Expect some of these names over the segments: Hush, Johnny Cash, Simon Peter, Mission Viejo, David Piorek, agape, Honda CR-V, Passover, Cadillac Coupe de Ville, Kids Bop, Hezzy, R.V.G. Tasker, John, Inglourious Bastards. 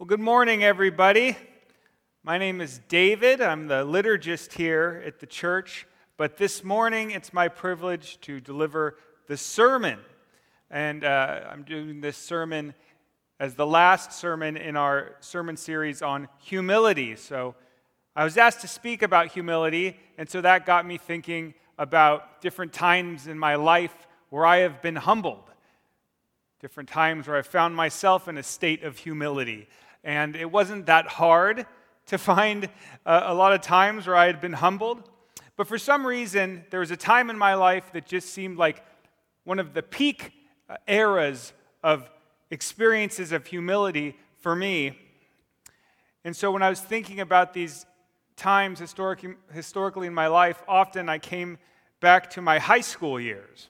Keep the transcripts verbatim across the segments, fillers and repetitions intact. Well, good morning, everybody. My name is David. I'm the liturgist here at the church, but this morning it's my privilege to deliver the sermon. And uh, I'm doing this sermon as the last sermon in our sermon series on humility. So I was asked to speak about humility, and so that got me thinking about different times in my life where I have been humbled, different times where I found myself in a state of humility. And it wasn't that hard to find uh, a lot of times where I had been humbled. But for some reason, there was a time in my life that just seemed like one of the peak uh, eras of experiences of humility for me. And so when I was thinking about these times historic, historically in my life, often I came back to my high school years.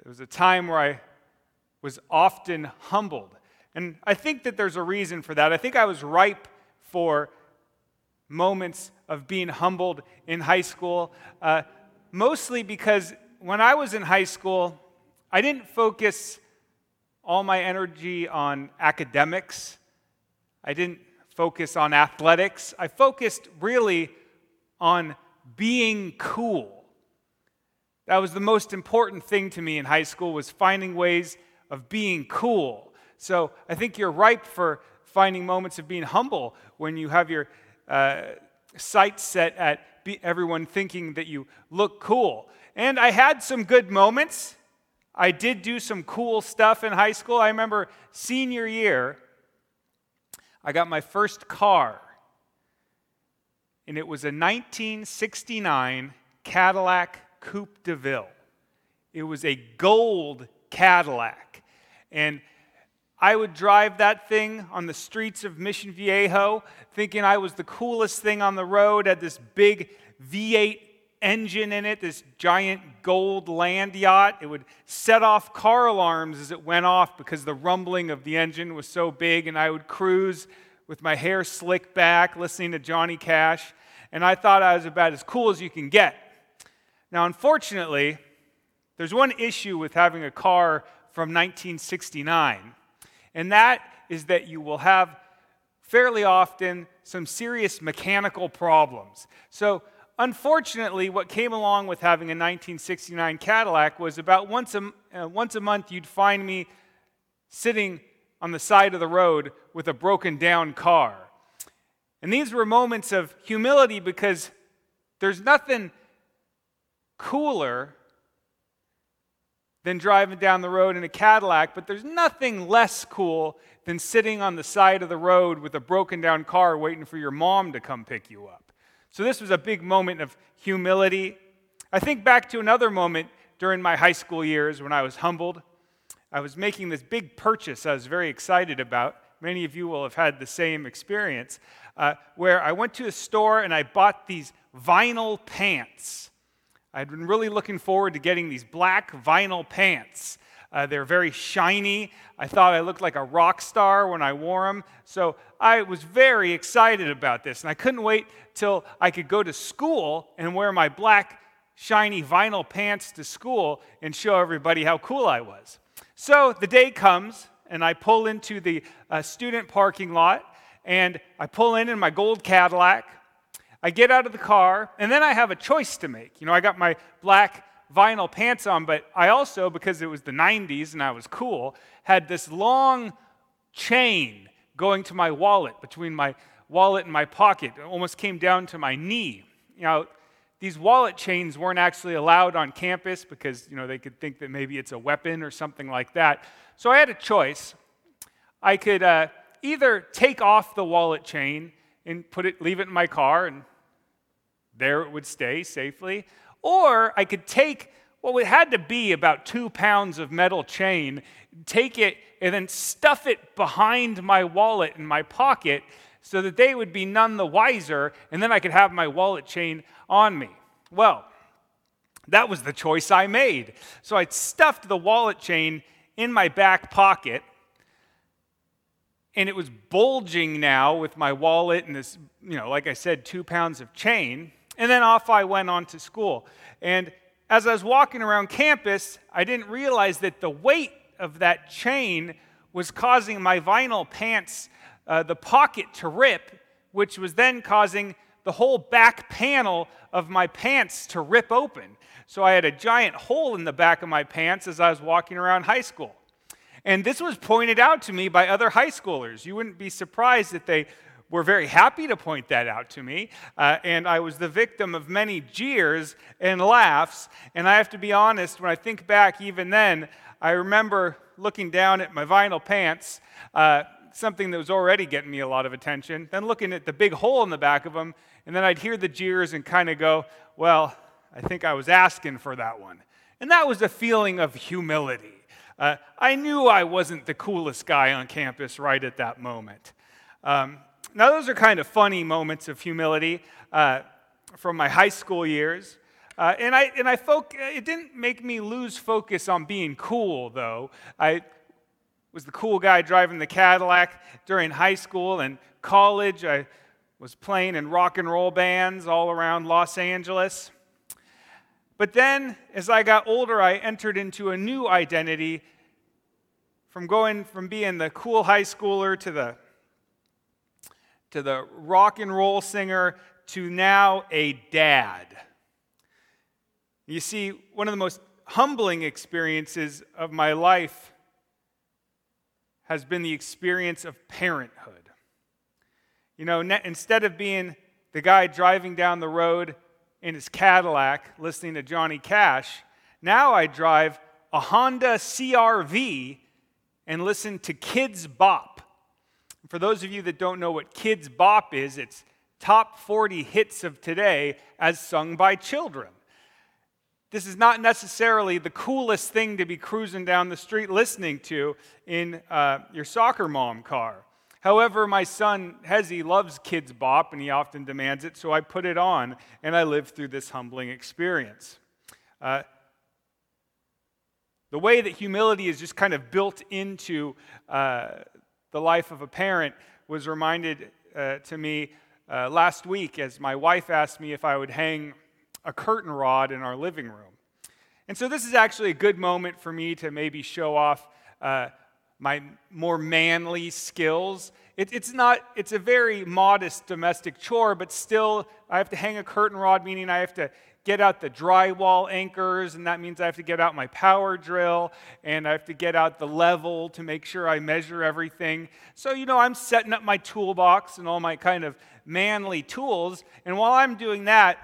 It was a time where I was often humbled. And I think that there's a reason for that. I think I was ripe for moments of being humbled in high school, uh, mostly because when I was in high school, I didn't focus all my energy on academics. I didn't focus on athletics. I focused really on being cool. That was the most important thing to me in high school, was finding ways of being cool. So I think you're ripe for finding moments of being humble when you have your uh, sights set at be- everyone thinking that you look cool. And I had some good moments. I did do some cool stuff in high school. I remember senior year, I got my first car, and it was a nineteen sixty-nine Cadillac Coupe de Ville. It was a gold Cadillac, and I would drive that thing on the streets of Mission Viejo thinking I was the coolest thing on the road. Had this big V eight engine in it, this giant gold land yacht. It would set off car alarms as it went off because the rumbling of the engine was so big, and I would cruise with my hair slicked back listening to Johnny Cash, and I thought I was about as cool as you can get. Now, unfortunately, there's one issue with having a car from nineteen sixty-nine. And that is that you will have fairly often some serious mechanical problems. So unfortunately, what came along with having a nineteen sixty-nine Cadillac was about once a, uh, once a month you'd find me sitting on the side of the road with a broken down car. And these were moments of humility because there's nothing cooler than driving down the road in a Cadillac, but there's nothing less cool than sitting on the side of the road with a broken down car waiting for your mom to come pick you up. So this was a big moment of humility. I think back to another moment during my high school years when I was humbled. I was making this big purchase I was very excited about. Many of you will have had the same experience, uh, where I went to a store and I bought these vinyl pants. I'd been really looking forward to getting these black vinyl pants. Uh, they're very shiny. I thought I looked like a rock star when I wore them. So I was very excited about this, and I couldn't wait till I could go to school and wear my black, shiny vinyl pants to school and show everybody how cool I was. So the day comes, and I pull into the uh, student parking lot, and I pull in in my gold Cadillac. I get out of the car, and then I have a choice to make. You know, I got my black vinyl pants on, but I also, because it was the nineties and I was cool, had this long chain going to my wallet, between my wallet and my pocket. It almost came down to my knee. You know, these wallet chains weren't actually allowed on campus because, you know, they could think that maybe it's a weapon or something like that. So I had a choice. I could uh, either take off the wallet chain and put it, leave it in my car, and there it would stay safely. Or I could take what well, had to be about two pounds of metal chain, take it and then stuff it behind my wallet in my pocket so that they would be none the wiser, and then I could have my wallet chain on me. Well, that was the choice I made. So I stuffed the wallet chain in my back pocket, and it was bulging now with my wallet and this, you know, like I said, two pounds of chain. And then off I went on to school. And as I was walking around campus, I didn't realize that the weight of that chain was causing my vinyl pants uh, the pocket to rip, which was then causing the whole back panel of my pants to rip open. So I had a giant hole in the back of my pants as I was walking around high school. And this was pointed out to me by other high schoolers. You wouldn't be surprised that they were very happy to point that out to me. Uh, and I was the victim of many jeers and laughs. And I have to be honest, when I think back even then, I remember looking down at my vinyl pants, uh, something that was already getting me a lot of attention, then looking at the big hole in the back of them, and then I'd hear the jeers and kind of go, well, I think I was asking for that one. And that was a feeling of humility. Uh, I knew I wasn't the coolest guy on campus right at that moment. Um, now, those are kind of funny moments of humility uh, from my high school years. Uh, and I and I fo- it didn't make me lose focus on being cool, though. I was the cool guy driving the Cadillac during high school and college. I was playing in rock and roll bands all around Los Angeles. But then, as I got older, I entered into a new identity from going from being the cool high schooler to the, to the rock and roll singer to now a dad. You see, one of the most humbling experiences of my life has been the experience of parenthood. You know, ne- instead of being the guy driving down the road in his Cadillac, listening to Johnny Cash, now I drive a Honda C R V and listen to Kids Bop. For those of you that don't know what Kids Bop is, it's top forty hits of today as sung by children. This is not necessarily the coolest thing to be cruising down the street listening to in uh, your soccer mom car. However, my son, Hezzy, loves Kids Bop, and he often demands it, so I put it on, and I lived through this humbling experience. Uh, the way that humility is just kind of built into uh, the life of a parent was reminded uh, to me uh, last week as my wife asked me if I would hang a curtain rod in our living room. And so this is actually a good moment for me to maybe show off uh, my more manly skills. It, it's not, it's a very modest domestic chore, but still I have to hang a curtain rod, meaning I have to get out the drywall anchors, and that means I have to get out my power drill, and I have to get out the level to make sure I measure everything. So, you know, I'm setting up my toolbox and all my kind of manly tools, and while I'm doing that,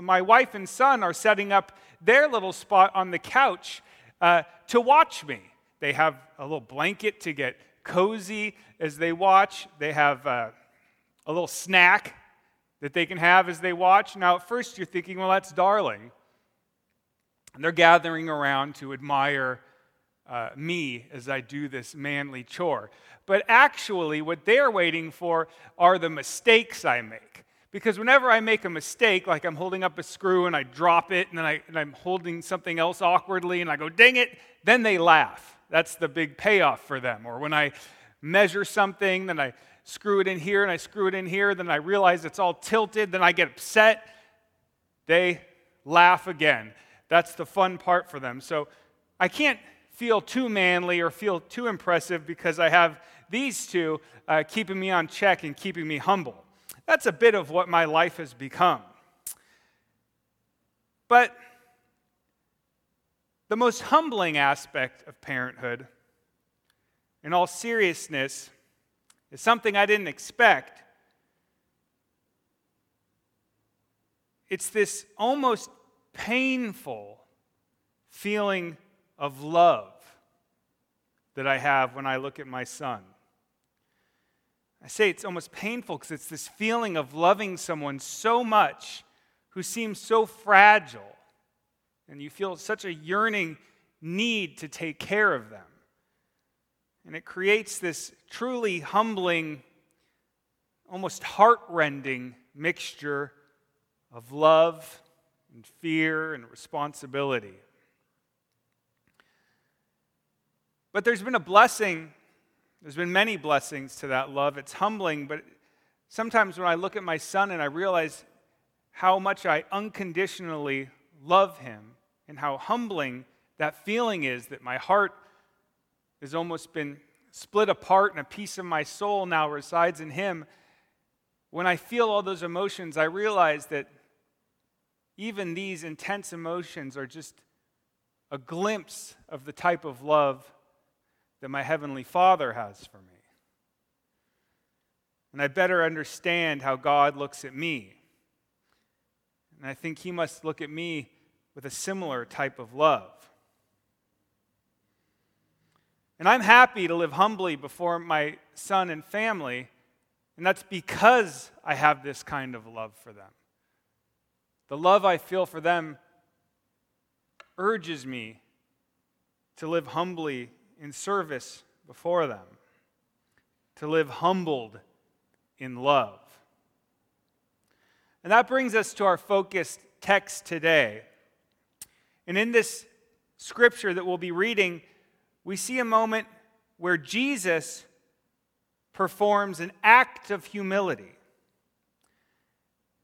my wife and son are setting up their little spot on the couch uh, to watch me. They have a little blanket to get cozy as they watch. They have uh, a little snack that they can have as they watch. Now, at first you're thinking, well, that's darling. And they're gathering around to admire uh, me as I do this manly chore. But actually, what they're waiting for are the mistakes I make. Because whenever I make a mistake, like I'm holding up a screw and I drop it, and then I, and I'm holding something else awkwardly, and I go, dang it, then they laugh. That's the big payoff for them. Or when I measure something, then I screw it in here, and I screw it in here, then I realize it's all tilted, then I get upset. They laugh again. That's the fun part for them. So I can't feel too manly or feel too impressive because I have these two uh, keeping me on check and keeping me humble. That's a bit of what my life has become. But the most humbling aspect of parenthood, in all seriousness, is something I didn't expect. It's this almost painful feeling of love that I have when I look at my son. I say it's almost painful because it's this feeling of loving someone so much who seems so fragile. And you feel such a yearning need to take care of them. And it creates this truly humbling, almost heart-rending mixture of love and fear and responsibility. But there's been a blessing. There's been many blessings to that love. It's humbling, but sometimes when I look at my son and I realize how much I unconditionally love him, and how humbling that feeling is that my heart has almost been split apart and a piece of my soul now resides in him. When I feel all those emotions, I realize that even these intense emotions are just a glimpse of the type of love that my Heavenly Father has for me. And I better understand how God looks at me. And I think he must look at me with a similar type of love. And I'm happy to live humbly before my son and family, and that's because I have this kind of love for them. The love I feel for them urges me to live humbly in service before them, to live humbled in love. And that brings us to our focused text today. And in this scripture that we'll be reading, we see a moment where Jesus performs an act of humility.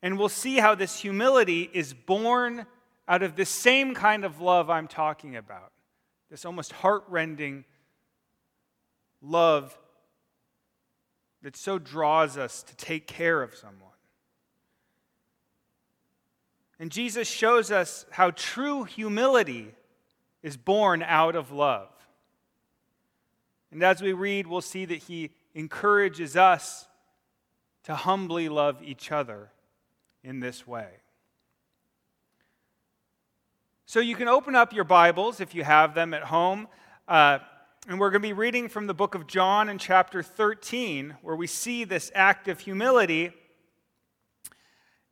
And we'll see how this humility is born out of the same kind of love I'm talking about, this almost heartrending love that so draws us to take care of someone. And Jesus shows us how true humility is born out of love. And as we read, we'll see that he encourages us to humbly love each other in this way. So you can open up your Bibles if you have them at home. Uh, and we're going to be reading from the book of John in chapter thirteen, where we see this act of humility.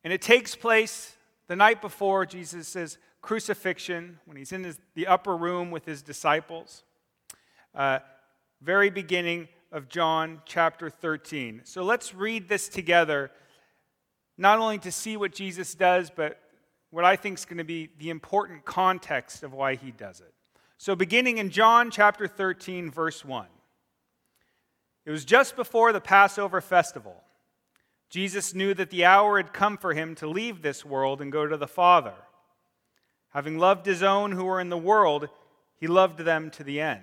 And it takes place the night before Jesus' crucifixion, when he's in his, the upper room with his disciples, uh, very beginning of John chapter thirteen. So let's read this together, not only to see what Jesus does, but what I think is going to be the important context of why he does it. So beginning in John chapter thirteen, verse one. It was just before the Passover festival. Jesus knew that the hour had come for him to leave this world and go to the Father. Having loved his own who were in the world, he loved them to the end.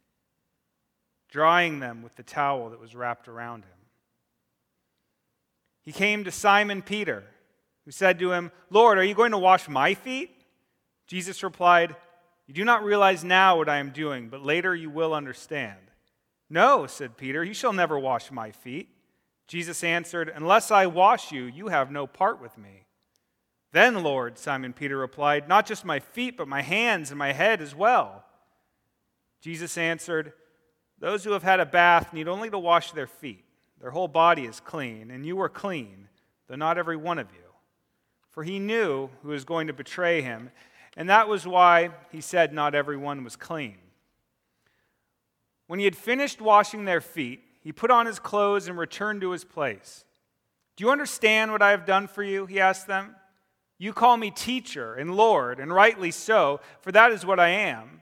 drying them with the towel that was wrapped around him. He came to Simon Peter, who said to him, "Lord, are you going to wash my feet?" Jesus replied, "You do not realize now what I am doing, but later you will understand." "No," said Peter, "you shall never wash my feet." Jesus answered, "Unless I wash you, you have no part with me." "Then, Lord," Simon Peter replied, "not just my feet, but my hands and my head as well." Jesus answered, "Those who have had a bath need only to wash their feet. Their whole body is clean, and you are clean, though not every one of you." For he knew who was going to betray him, and that was why he said not everyone was clean. When he had finished washing their feet, he put on his clothes and returned to his place. "Do you understand what I have done for you?" he asked them. "You call me teacher and Lord, and rightly so, for that is what I am.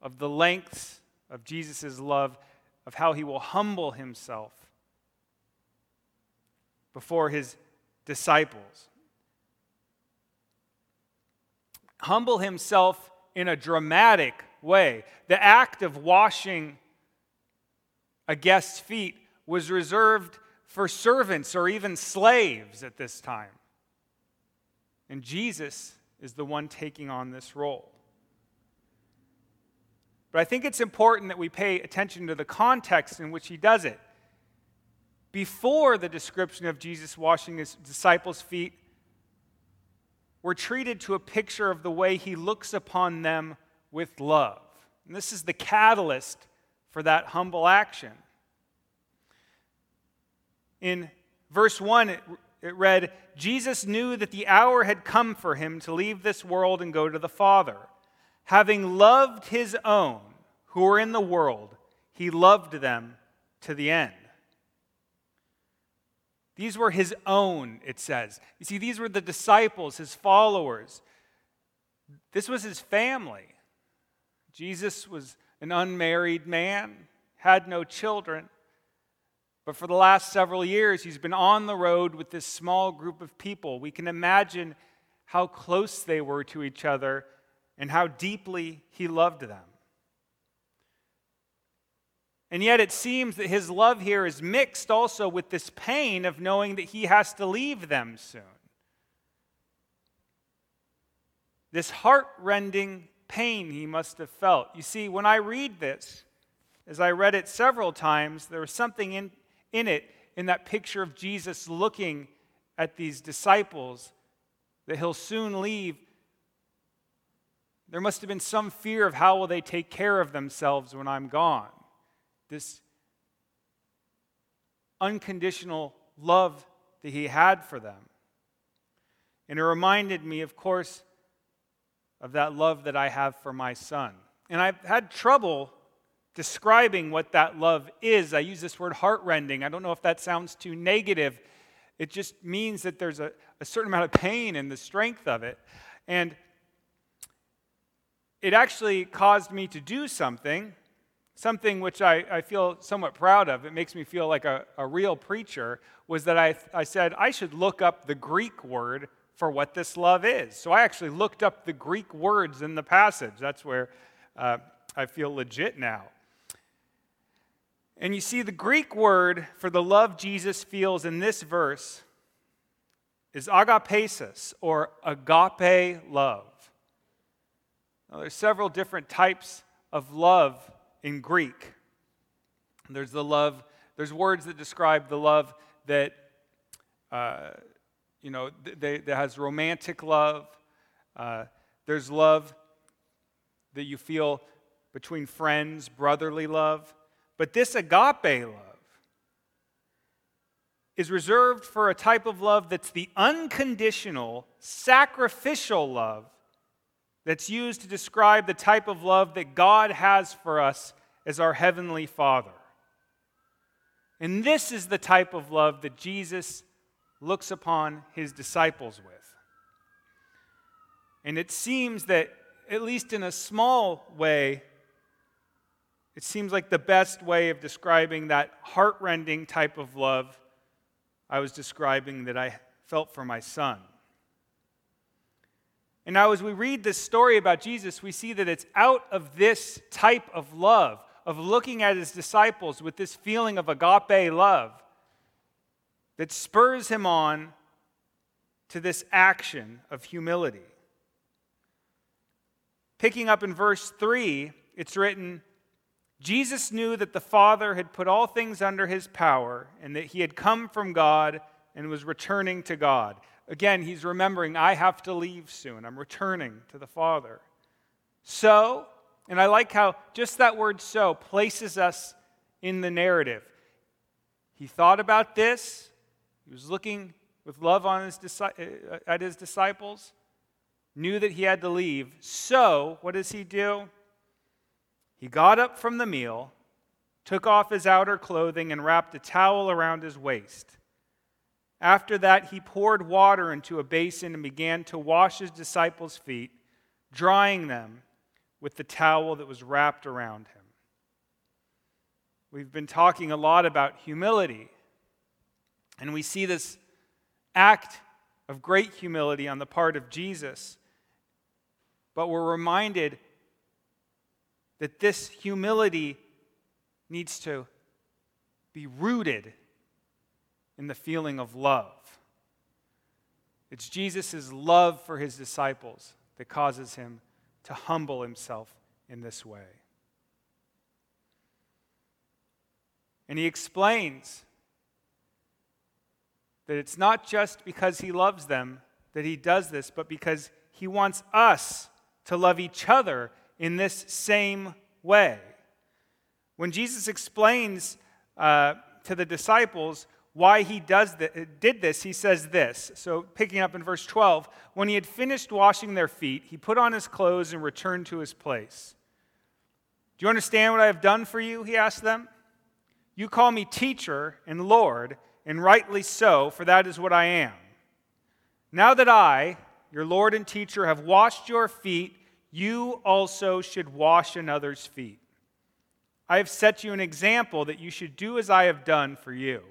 of the lengths of Jesus' love, of how he will humble himself before his disciples. Humble himself in a dramatic way. The act of washing a guest's feet was reserved for servants or even slaves at this time. And Jesus is the one taking on this role. But But I think it's important that we pay attention to the context in which he does it. Before the description of Jesus washing his disciples' feet, we're treated to a picture of the way he looks upon them with love. And this is the catalyst for that humble action. In verse one, it, it read, Jesus knew that the hour had come for him to leave this world and go to the Father. Having loved his own who were in the world, he loved them to the end. These were his own, it says. You see, these were the disciples, his followers. This was his family. Jesus was an unmarried man, had no children. But for the last several years, he's been on the road with this small group of people. We can imagine how close they were to each other and how deeply he loved them. And yet it seems that his love here is mixed also with this pain of knowing that he has to leave them soon. This heart-rending pain he must have felt. You see, when I read this, as I read it several times, there was something in, in it, in that picture of Jesus looking at these disciples that he'll soon leave. There must have been some fear of how will they take care of themselves when I'm gone. This unconditional love that he had for them. And it reminded me, of course, of that love that I have for my son. And I've had trouble describing what that love is. I use this word heartrending. I don't know if that sounds too negative. It just means that there's a, a certain amount of pain in the strength of it. And it actually caused me to do something. Something which I, I feel somewhat proud of, it makes me feel like a, a real preacher, was that I, I said I should look up the Greek word for what this love is. So I actually looked up the Greek words in the passage. That's where uh, I feel legit now. And you see, the Greek word for the love Jesus feels in this verse is agapesis, or agape love. Now, there's several different types of love in Greek. There's the love, there's words that describe the love that, uh, you know, that has romantic love. Uh, there's love that you feel between friends, brotherly love. But this agape love is reserved for a type of love that's the unconditional, sacrificial love that's used to describe the type of love that God has for us as our Heavenly Father. And this is the type of love that Jesus looks upon his disciples with. And it seems that, at least in a small way, it seems like the best way of describing that heartrending type of love I was describing that I felt for my son. And now as we read this story about Jesus, we see that it's out of this type of love, of looking at his disciples with this feeling of agape love, that spurs him on to this action of humility. Picking up in verse three, it's written, Jesus knew that the Father had put all things under his power, and that he had come from God and was returning to God. Again, he's remembering, I have to leave soon. I'm returning to the Father. So, and I like how just that word so places us in the narrative. He thought about this. He was looking with love on his, at his disciples. Knew that he had to leave. So, what does he do? He got up from the meal, took off his outer clothing, and wrapped a towel around his waist. After that, he poured water into a basin and began to wash his disciples' feet, drying them with the towel that was wrapped around him. We've been talking a lot about humility, and we see this act of great humility on the part of Jesus, but we're reminded that this humility needs to be rooted in the feeling of love. It's Jesus' love for his disciples that causes him to humble himself in this way. And he explains that it's not just because he loves them that he does this, but because he wants us to love each other in this same way. When Jesus explains uh, to the disciples why he does th- did this, he says this. So picking up in verse twelve, when he had finished washing their feet, he put on his clothes and returned to his place. Do you understand what I have done for you? He asked them. You call me teacher and Lord, and rightly so, for that is what I am. Now that I, your Lord and teacher, have washed your feet, you also should wash another's feet. I have set you an example that you should do as I have done for you.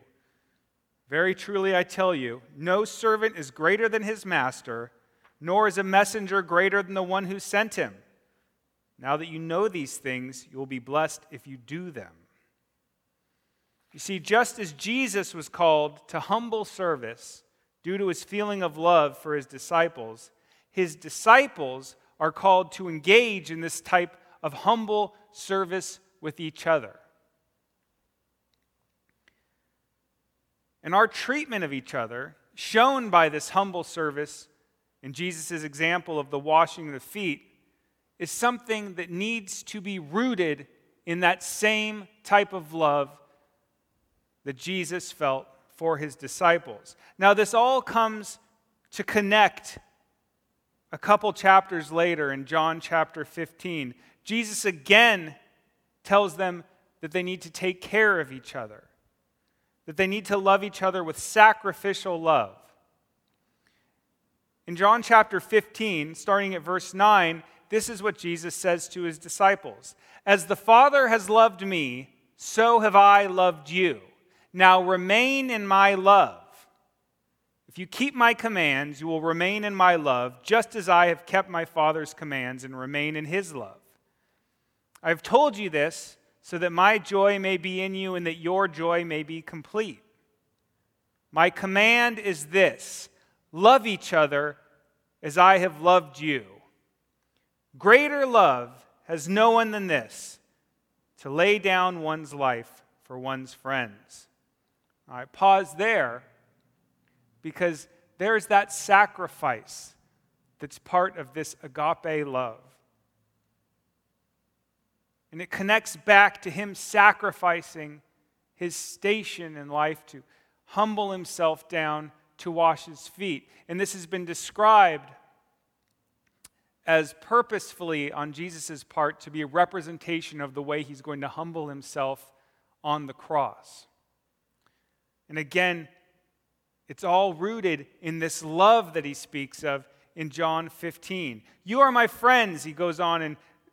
Very truly I tell you, no servant is greater than his master, nor is a messenger greater than the one who sent him. Now that you know these things, you will be blessed if you do them. You see, just as Jesus was called to humble service due to his feeling of love for his disciples, his disciples are called to engage in this type of humble service with each other. And our treatment of each other, shown by this humble service in Jesus' example of the washing of the feet, is something that needs to be rooted in that same type of love that Jesus felt for his disciples. Now, this all comes to connect a couple chapters later in John chapter fifteen. Jesus again tells them that they need to take care of each other, that they need to love each other with sacrificial love. In John chapter fifteen, starting at verse nine, this is what Jesus says to his disciples. As the Father has loved me, so have I loved you. Now remain in my love. If you keep my commands, you will remain in my love, just as I have kept my Father's commands and remain in his love. I have told you this so that my joy may be in you and that your joy may be complete. My command is this: love each other as I have loved you. Greater love has no one than this, to lay down one's life for one's friends. All right, pause there, because there's that sacrifice that's part of this agape love. And it connects back to him sacrificing his station in life to humble himself down to wash his feet. And this has been described as purposefully on Jesus' part to be a representation of the way he's going to humble himself on the cross. And again, it's all rooted in this love that he speaks of in John fifteen. You are my friends, he goes on in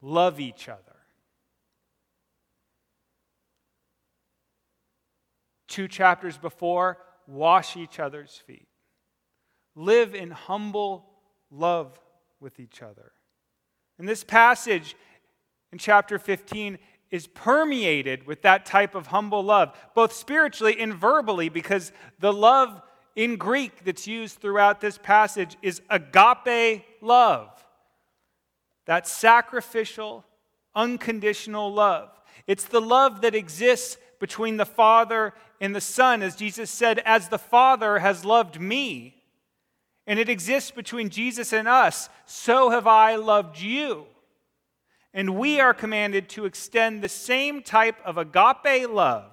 love each other. Two chapters before, wash each other's feet. Live in humble love with each other. And this passage in chapter fifteen is permeated with that type of humble love, both spiritually and verbally, because the love in Greek that's used throughout this passage is agape love, that sacrificial, unconditional love. It's the love that exists between the Father and the Son, as Jesus said, as the Father has loved me, and it exists between Jesus and us, so have I loved you. And we are commanded to extend the same type of agape love,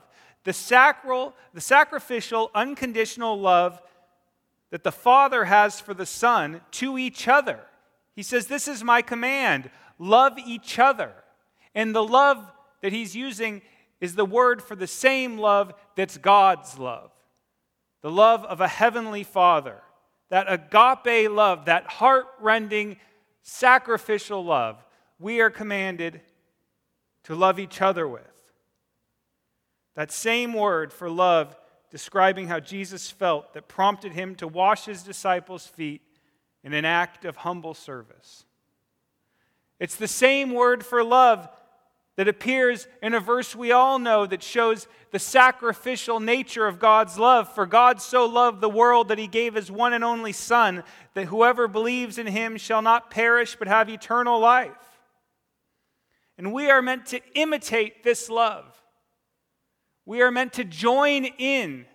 the sacral, the sacrificial, unconditional love that the Father has for the Son, to each other. He says, this is my command: love each other. And the love that he's using is the word for the same love that's God's love, the love of a heavenly Father, that agape love, that heart-rending, sacrificial love. We are commanded to love each other with. That same word for love describing how Jesus felt that prompted him to wash his disciples' feet in an act of humble service. It's the same word for love that appears in a verse we all know that shows the sacrificial nature of God's love. For God so loved the world that he gave his one and only Son, that whoever believes in him shall not perish but have eternal life. And we are meant to imitate this love. We are meant to join in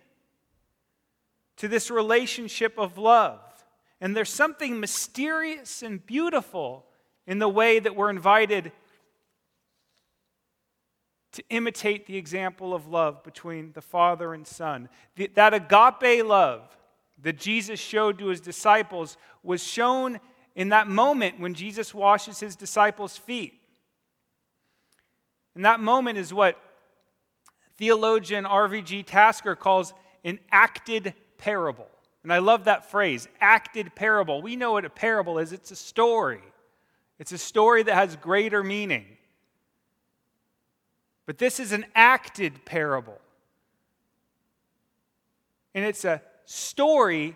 to this relationship of love. And there's something mysterious and beautiful in the way that we're invited to imitate the example of love between the Father and Son. That agape love that Jesus showed to his disciples was shown in that moment when Jesus washes his disciples' feet. And that moment is what theologian R V G Tasker calls an acted parable. And I love that phrase, acted parable. We know what a parable is. It's a story. It's a story that has greater meaning. But this is an acted parable. And it's a story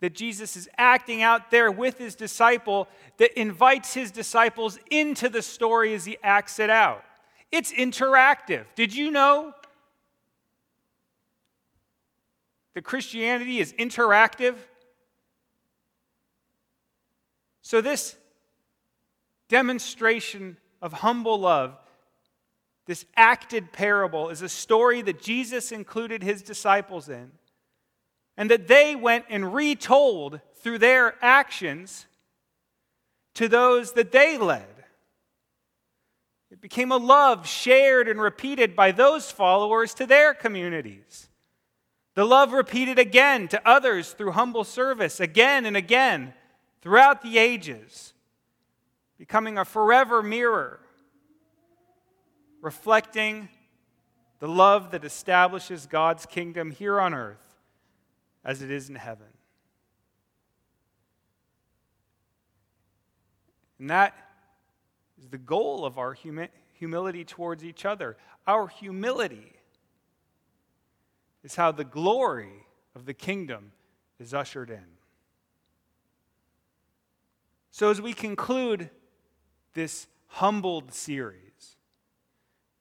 that Jesus is acting out there with his disciple that invites his disciples into the story as he acts it out. It's interactive. Did you know that Christianity is interactive? So this demonstration of humble love, this acted parable, is a story that Jesus included his disciples in, and that they went and retold through their actions to those that they led. It became a love shared and repeated by those followers to their communities. The love repeated again to others through humble service, again and again, throughout the ages, becoming a forever mirror, reflecting the love that establishes God's kingdom here on earth as it is in heaven. And that is the goal of our humi- humility towards each other. Our humility is how the glory of the kingdom is ushered in. So as we conclude this humbled series,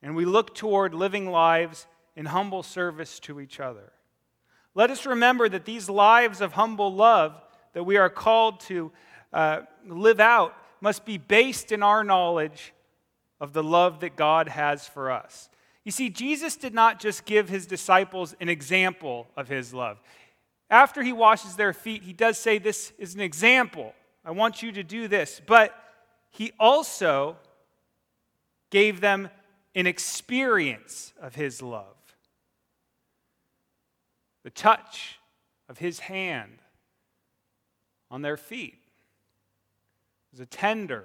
and we look toward living lives in humble service to each other, let us remember that these lives of humble love that we are called to uh, live out must be based in our knowledge of the love that God has for us. You see, Jesus did not just give his disciples an example of his love. After he washes their feet, he does say, this is an example. I want you to do this. But he also gave them an experience of his love. The touch of his hand on their feet. It was a tender,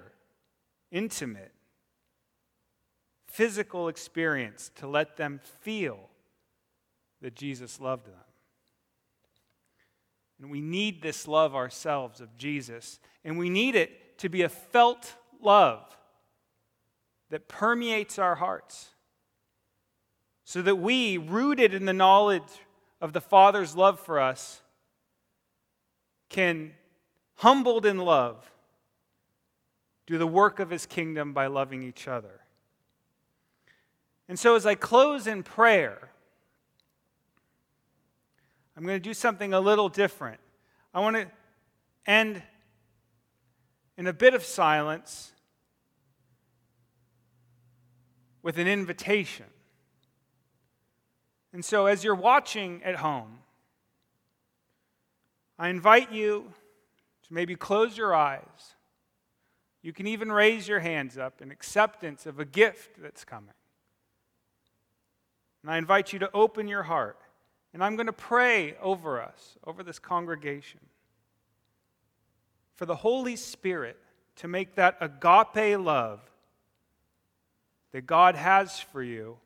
intimate, physical experience to let them feel that Jesus loved them. And we need this love ourselves of Jesus, and we need it to be a felt love that permeates our hearts, so that we, rooted in the knowledge of the Father's love for us, can, humbled in love, do the work of his kingdom by loving each other. And so as I close in prayer, I'm going to do something a little different. I want to end in a bit of silence with an invitation. And so as you're watching at home, I invite you to maybe close your eyes. You can even raise your hands up in acceptance of a gift that's coming. And I invite you to open your heart. And I'm going to pray over us, over this congregation, for the Holy Spirit to make that agape love that God has for you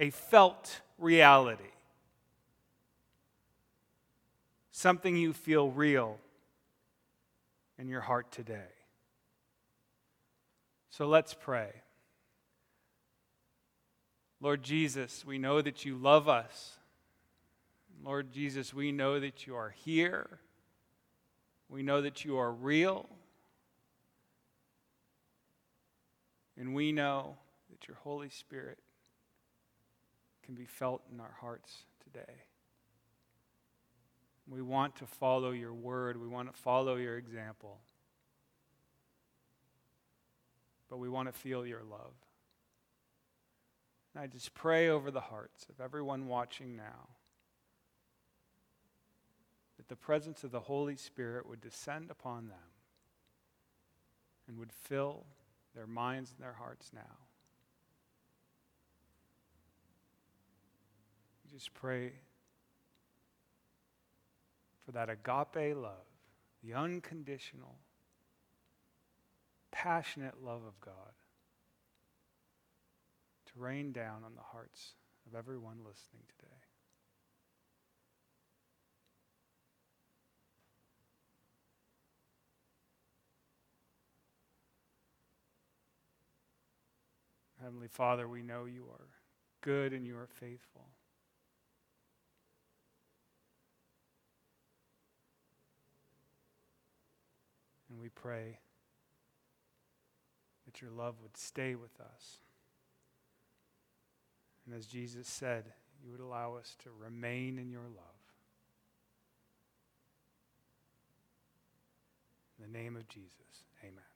a felt reality. Something you feel real in your heart today. So let's pray. Lord Jesus, we know that you love us. Lord Jesus, we know that you are here. We know that you are real. And we know that your Holy Spirit can be felt in our hearts today. We want to follow your word. We want to follow your example. But we want to feel your love. And I just pray over the hearts of everyone watching now that the presence of the Holy Spirit would descend upon them and would fill their minds and their hearts now. We just pray for that agape love, the unconditional, passionate love of God, to rain down on the hearts of everyone listening today. Heavenly Father, we know you are good and you are faithful. And we pray that your love would stay with us. And as Jesus said, you would allow us to remain in your love. In the name of Jesus, amen.